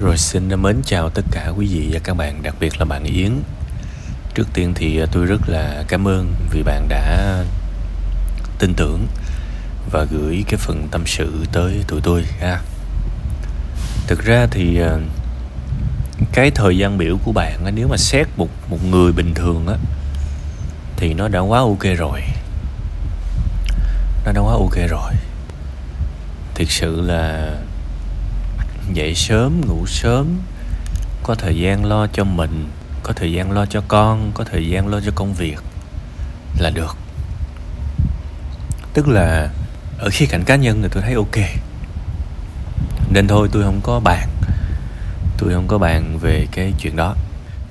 Rồi xin mến chào tất cả quý vị và các bạn, đặc biệt là bạn Yến. Trước tiên thì tôi rất là cảm ơn vì bạn đã tin tưởng và gửi cái phần tâm sự tới tụi tôi ha. Thực ra thì cái thời gian biểu của bạn á, nếu mà xét một người bình thường á thì nó đã quá ok rồi. Thực sự là dậy sớm, ngủ sớm, có thời gian lo cho mình, có thời gian lo cho con, có thời gian lo cho công việc là được. Tức là ở khía cạnh cá nhân thì tôi thấy ok. Nên thôi tôi không có bàn về cái chuyện đó.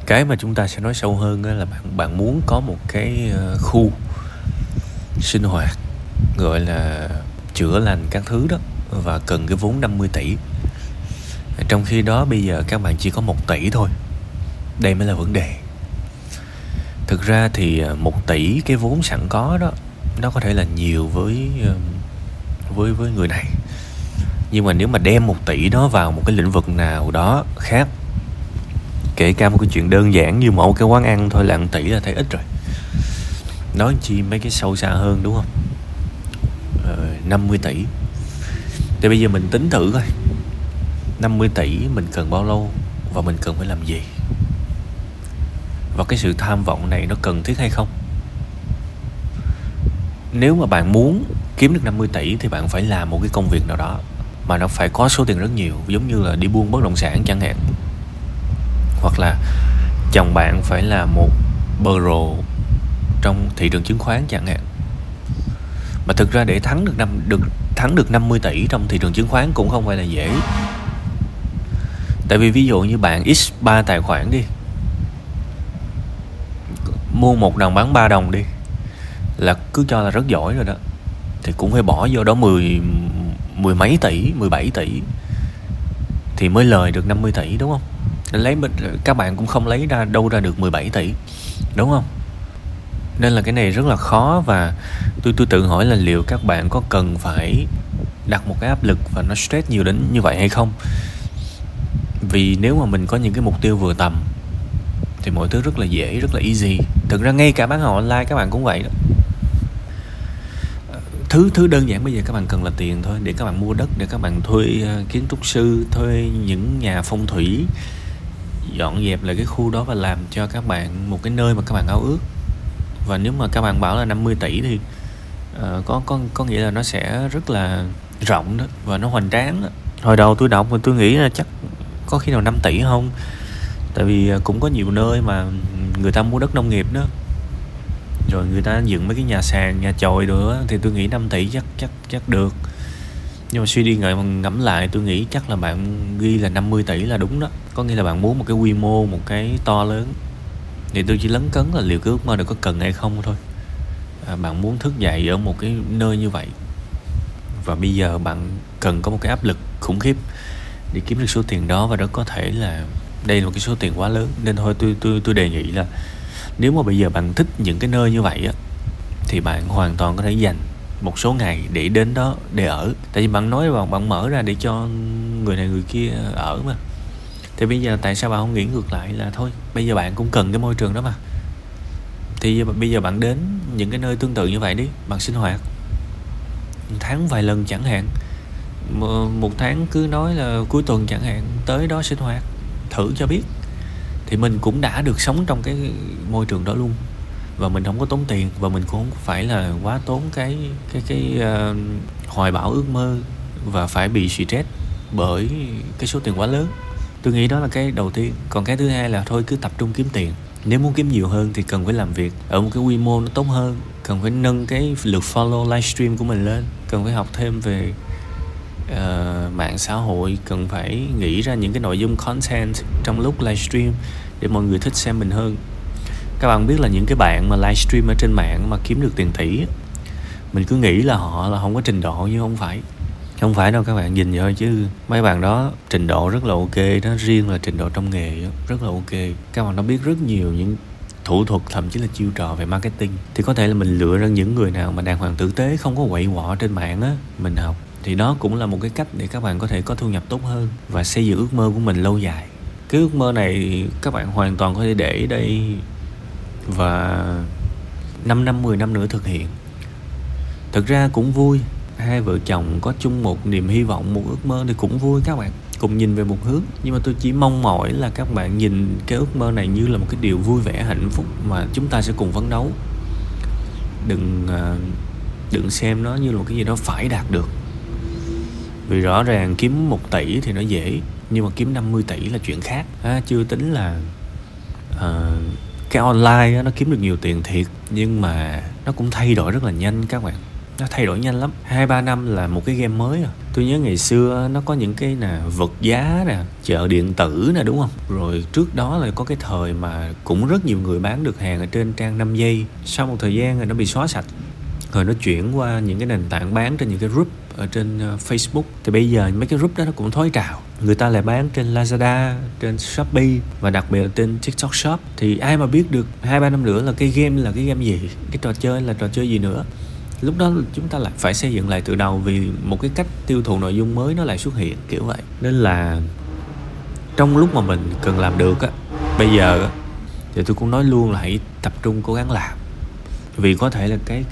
Cái mà chúng ta sẽ nói sâu hơn là bạn muốn có một cái khu sinh hoạt gọi là chữa lành các thứ đó, và cần cái vốn 50 tỷ. Trong khi đó bây giờ các bạn chỉ có 1 tỷ thôi. Đây mới là vấn đề. Thực ra thì 1 tỷ cái vốn sẵn có đó, nó có thể là nhiều với người này. Nhưng mà nếu mà đem 1 tỷ đó vào một cái lĩnh vực nào đó khác, kể cả một cái chuyện đơn giản như một cái quán ăn thôi là 1 tỷ là thấy ít rồi, nói chi mấy cái sâu xa hơn, đúng không? 50 tỷ. Thì bây giờ mình tính thử coi 50 tỷ mình cần bao lâu và mình cần phải làm gì, và cái sự tham vọng này nó cần thiết hay không. Nếu mà bạn muốn kiếm được 50 tỷ thì bạn phải làm một cái công việc nào đó mà nó phải có số tiền rất nhiều, giống như là đi buôn bất động sản chẳng hạn, hoặc là chồng bạn phải là một pro trong thị trường chứng khoán chẳng hạn. Mà thực ra để thắng được 50 tỷ trong thị trường chứng khoán cũng không phải là dễ. Tại vì ví dụ như bạn x3 tài khoản đi, mua 1 đồng bán 3 đồng đi, là cứ cho là rất giỏi rồi đó, thì cũng phải bỏ vô đó mười mấy tỷ, 17 tỷ thì mới lời được 50 tỷ, đúng không? Các bạn cũng không lấy ra đâu ra được 17 tỷ, đúng không? Nên là cái này rất là khó, và tôi tự hỏi là liệu các bạn có cần phải đặt một cái áp lực và nó stress nhiều đến như vậy hay không? Vì nếu mà mình có những cái mục tiêu vừa tầm thì mọi thứ rất là dễ, rất là easy. Thực ra ngay cả bán hàng online các bạn cũng vậy đó. Thứ đơn giản bây giờ các bạn cần là tiền thôi, để các bạn mua đất, để các bạn thuê kiến trúc sư, thuê những nhà phong thủy, dọn dẹp lại cái khu đó và làm cho các bạn một cái nơi mà các bạn ao ước. Và nếu mà các bạn bảo là 50 tỷ thì có nghĩa là nó sẽ rất là rộng đó, và nó hoành tráng đó. Hồi đầu tôi đọc tôi nghĩ là chắc có khi nào 5 tỷ không? Tại vì cũng có nhiều nơi mà người ta mua đất nông nghiệp đó, rồi người ta dựng mấy cái nhà sàn, nhà chòi đồ đó, thì tôi nghĩ 5 tỷ chắc được. Nhưng mà suy đi ngẫm lại tôi nghĩ chắc là bạn ghi là 50 tỷ là đúng đó. Có nghĩa là bạn muốn một cái quy mô, một cái to lớn. Thì tôi chỉ lấn cấn là liệu cái ước mơ này có cần hay không thôi. Bạn muốn thức dậy ở một cái nơi như vậy, và bây giờ bạn cần có một cái áp lực khủng khiếp để kiếm được số tiền đó, và đó có thể là đây là một cái số tiền quá lớn. Nên thôi tôi đề nghị là nếu mà bây giờ bạn thích những cái nơi như vậy á, thì bạn hoàn toàn có thể dành một số ngày để đến đó để ở. Tại vì bạn nói bạn mở ra để cho người này người kia ở mà, thì bây giờ tại sao bạn không nghĩ ngược lại là thôi bây giờ bạn cũng cần cái môi trường đó mà, thì bây giờ bạn đến những cái nơi tương tự như vậy đi, bạn sinh hoạt tháng vài lần chẳng hạn, một tháng cứ nói là cuối tuần chẳng hạn, tới đó sinh hoạt thử cho biết, thì mình cũng đã được sống trong cái môi trường đó luôn, và mình không có tốn tiền, và mình cũng không phải là quá tốn cái hoài bão ước mơ và phải bị stress bởi cái số tiền quá lớn. Tôi nghĩ đó là cái đầu tiên. Còn cái thứ hai là thôi cứ tập trung kiếm tiền. Nếu muốn kiếm nhiều hơn thì cần phải làm việc ở một cái quy mô nó tốt hơn, cần phải nâng cái lượt follow livestream của mình lên, cần phải học thêm về mạng xã hội, cần phải nghĩ ra những cái nội dung content trong lúc livestream để mọi người thích xem mình hơn. Các bạn biết là những cái bạn mà livestream ở trên mạng mà kiếm được tiền tỷ, mình cứ nghĩ là họ là không có trình độ, nhưng không phải đâu các bạn. Nhìn vậy chứ mấy bạn đó trình độ rất là ok đó, riêng là trình độ trong nghề đó, rất là ok. Các bạn nó biết rất nhiều những thủ thuật, thậm chí là chiêu trò về marketing. Thì có thể là mình lựa ra những người nào mà đàng hoàng tử tế, không có quậy quọ trên mạng á, mình học. Thì đó cũng là một cái cách để các bạn có thể có thu nhập tốt hơn và xây dựng ước mơ của mình lâu dài. Cái ước mơ này các bạn hoàn toàn có thể để đây và 5 năm, 10 năm nữa thực hiện. Thực ra cũng vui, hai vợ chồng có chung một niềm hy vọng, một ước mơ thì cũng vui các bạn, cùng nhìn về một hướng. Nhưng mà tôi chỉ mong mỏi là các bạn nhìn cái ước mơ này như là một cái điều vui vẻ, hạnh phúc mà chúng ta sẽ cùng phấn đấu. Đừng xem nó như là một cái gì đó phải đạt được. Vì rõ ràng kiếm 1 tỷ thì nó dễ, nhưng mà kiếm 50 tỷ là chuyện khác. Chưa tính là cái online đó, nó kiếm được nhiều tiền thiệt, nhưng mà nó cũng thay đổi rất là nhanh các bạn. Nó thay đổi nhanh lắm, 2-3 năm là một cái game mới à. Tôi nhớ ngày xưa nó có những cái vật giá nè, chợ điện tử nè, đúng không? Rồi trước đó là có cái thời mà cũng rất nhiều người bán được hàng ở trên trang 5 giây. Sau một thời gian rồi nó bị xóa sạch, rồi nó chuyển qua những cái nền tảng bán trên những cái group ở trên Facebook. Thì bây giờ mấy cái group đó nó cũng thoái trào, người ta lại bán trên Lazada, trên Shopee và đặc biệt là trên TikTok Shop. Thì ai mà biết được 2-3 năm nữa là cái game gì, cái trò chơi là trò chơi gì nữa. Lúc đó chúng ta lại phải xây dựng lại từ đầu vì một cái cách tiêu thụ nội dung mới nó lại xuất hiện kiểu vậy. Nên là trong lúc mà mình cần làm được á, bây giờ á, thì tôi cũng nói luôn là hãy tập trung cố gắng làm. Vì có thể là cái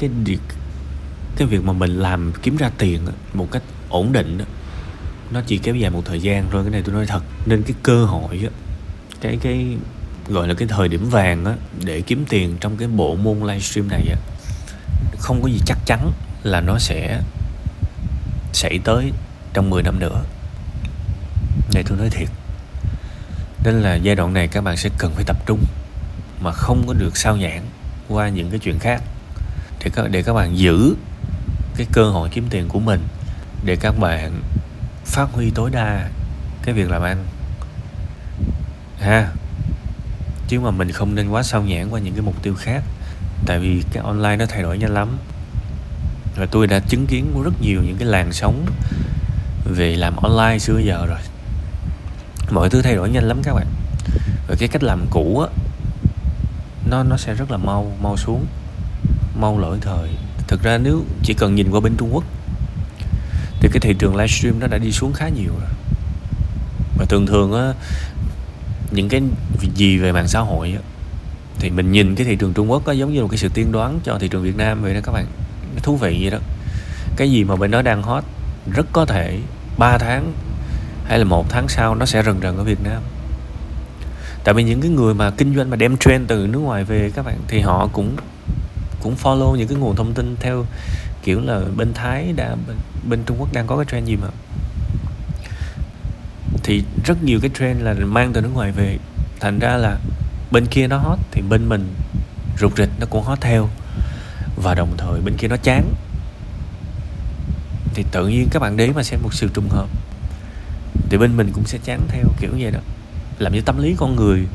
việc mà mình làm kiếm ra tiền á, một cách ổn định á, nó chỉ kéo dài một thời gian thôi, cái này tôi nói thật. Nên cái cơ hội á, cái gọi là cái thời điểm vàng á, để kiếm tiền trong cái bộ môn livestream này á, không có gì chắc chắn là nó sẽ xảy tới trong 10 năm nữa. Này tôi nói thiệt. Nên là giai đoạn này các bạn sẽ cần phải tập trung mà không có được sao nhãng qua những cái chuyện khác, để các bạn giữ cái cơ hội kiếm tiền của mình, để các bạn phát huy tối đa cái việc làm ăn ha. Chứ mà mình không nên quá sao nhãng qua những cái mục tiêu khác, tại vì cái online nó thay đổi nhanh lắm. Và tôi đã chứng kiến rất nhiều những cái làn sóng về làm online xưa giờ rồi. Mọi thứ thay đổi nhanh lắm các bạn. Và cái cách làm cũ á, nó sẽ rất là mau xuống, mau lỗi thời. Thực ra nếu chỉ cần nhìn qua bên Trung Quốc thì cái thị trường livestream nó đã đi xuống khá nhiều rồi. Và thường thường á, những cái gì về mạng xã hội á, thì mình nhìn cái thị trường Trung Quốc có giống như một cái sự tiên đoán cho thị trường Việt Nam vậy đó các bạn. Thú vị vậy đó. Cái gì mà bên đó đang hot, rất có thể 3 tháng hay là 1 tháng sau nó sẽ rần rần ở Việt Nam. Tại vì những cái người mà kinh doanh mà đem trend từ nước ngoài về các bạn, thì họ cũng follow những cái nguồn thông tin theo kiểu là bên Thái đã, bên Trung Quốc đang có cái trend gì mà. Thì rất nhiều cái trend là mang từ nước ngoài về. Thành ra là bên kia nó hot thì bên mình rụt rịch nó cũng hot theo. Và đồng thời bên kia nó chán, thì tự nhiên các bạn đấy mà xem một sự trùng hợp thì bên mình cũng sẽ chán theo kiểu vậy đó. Làm như tâm lý con người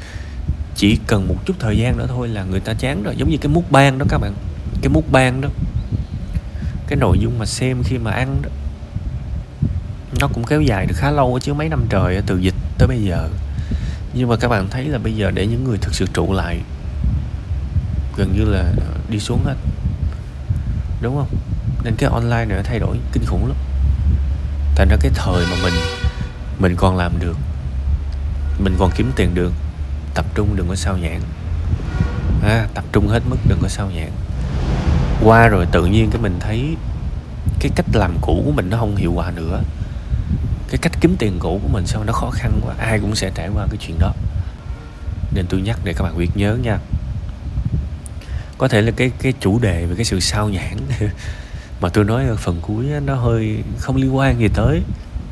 chỉ cần một chút thời gian nữa thôi là người ta chán rồi. Giống như cái mukbang đó các bạn. Cái mukbang đó, cái nội dung mà xem khi mà ăn đó, nó cũng kéo dài được khá lâu chứ, mấy năm trời từ dịch tới bây giờ. Nhưng mà các bạn thấy là bây giờ để những người thực sự trụ lại gần như là đi xuống hết, đúng không? Nên cái online này nó thay đổi kinh khủng lắm. Thành ra cái thời mà mình còn làm được, mình còn kiếm tiền được, tập trung đừng có sao nhãng. Tập trung hết mức đừng có sao nhãng. Qua rồi tự nhiên cái mình thấy cái cách làm cũ của mình nó không hiệu quả nữa, cái cách kiếm tiền cũ của mình sao nó khó khăn quá. Ai cũng sẽ trải qua cái chuyện đó. Nên tôi nhắc để các bạn biết nhớ nha. Có thể là cái chủ đề về cái sự sao nhãng mà tôi nói ở phần cuối đó, nó hơi không liên quan gì tới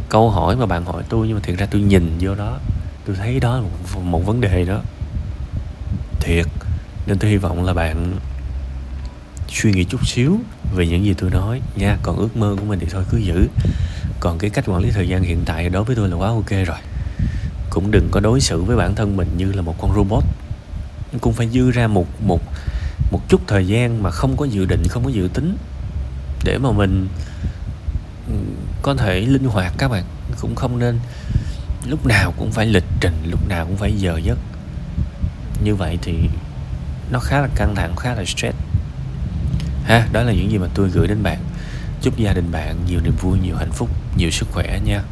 câu hỏi mà bạn hỏi tôi. Nhưng mà thiệt ra tôi nhìn vô đó, tôi thấy đó là một vấn đề đó thiệt. Nên tôi hy vọng là bạn suy nghĩ chút xíu về những gì tôi nói nha. Còn ước mơ của mình thì thôi cứ giữ. Còn cái cách quản lý thời gian hiện tại đối với tôi là quá ok rồi. Cũng đừng có đối xử với bản thân mình như là một con robot. Cũng phải dư ra một chút thời gian mà không có dự định, không có dự tính, để mà mình có thể linh hoạt các bạn. Cũng không nên lúc nào cũng phải lịch trình, lúc nào cũng phải giờ giấc. Như vậy thì nó khá là căng thẳng, khá là stress. Đó là những gì mà tôi gửi đến bạn. Chúc gia đình bạn nhiều niềm vui, nhiều hạnh phúc, nhiều sức khỏe nha.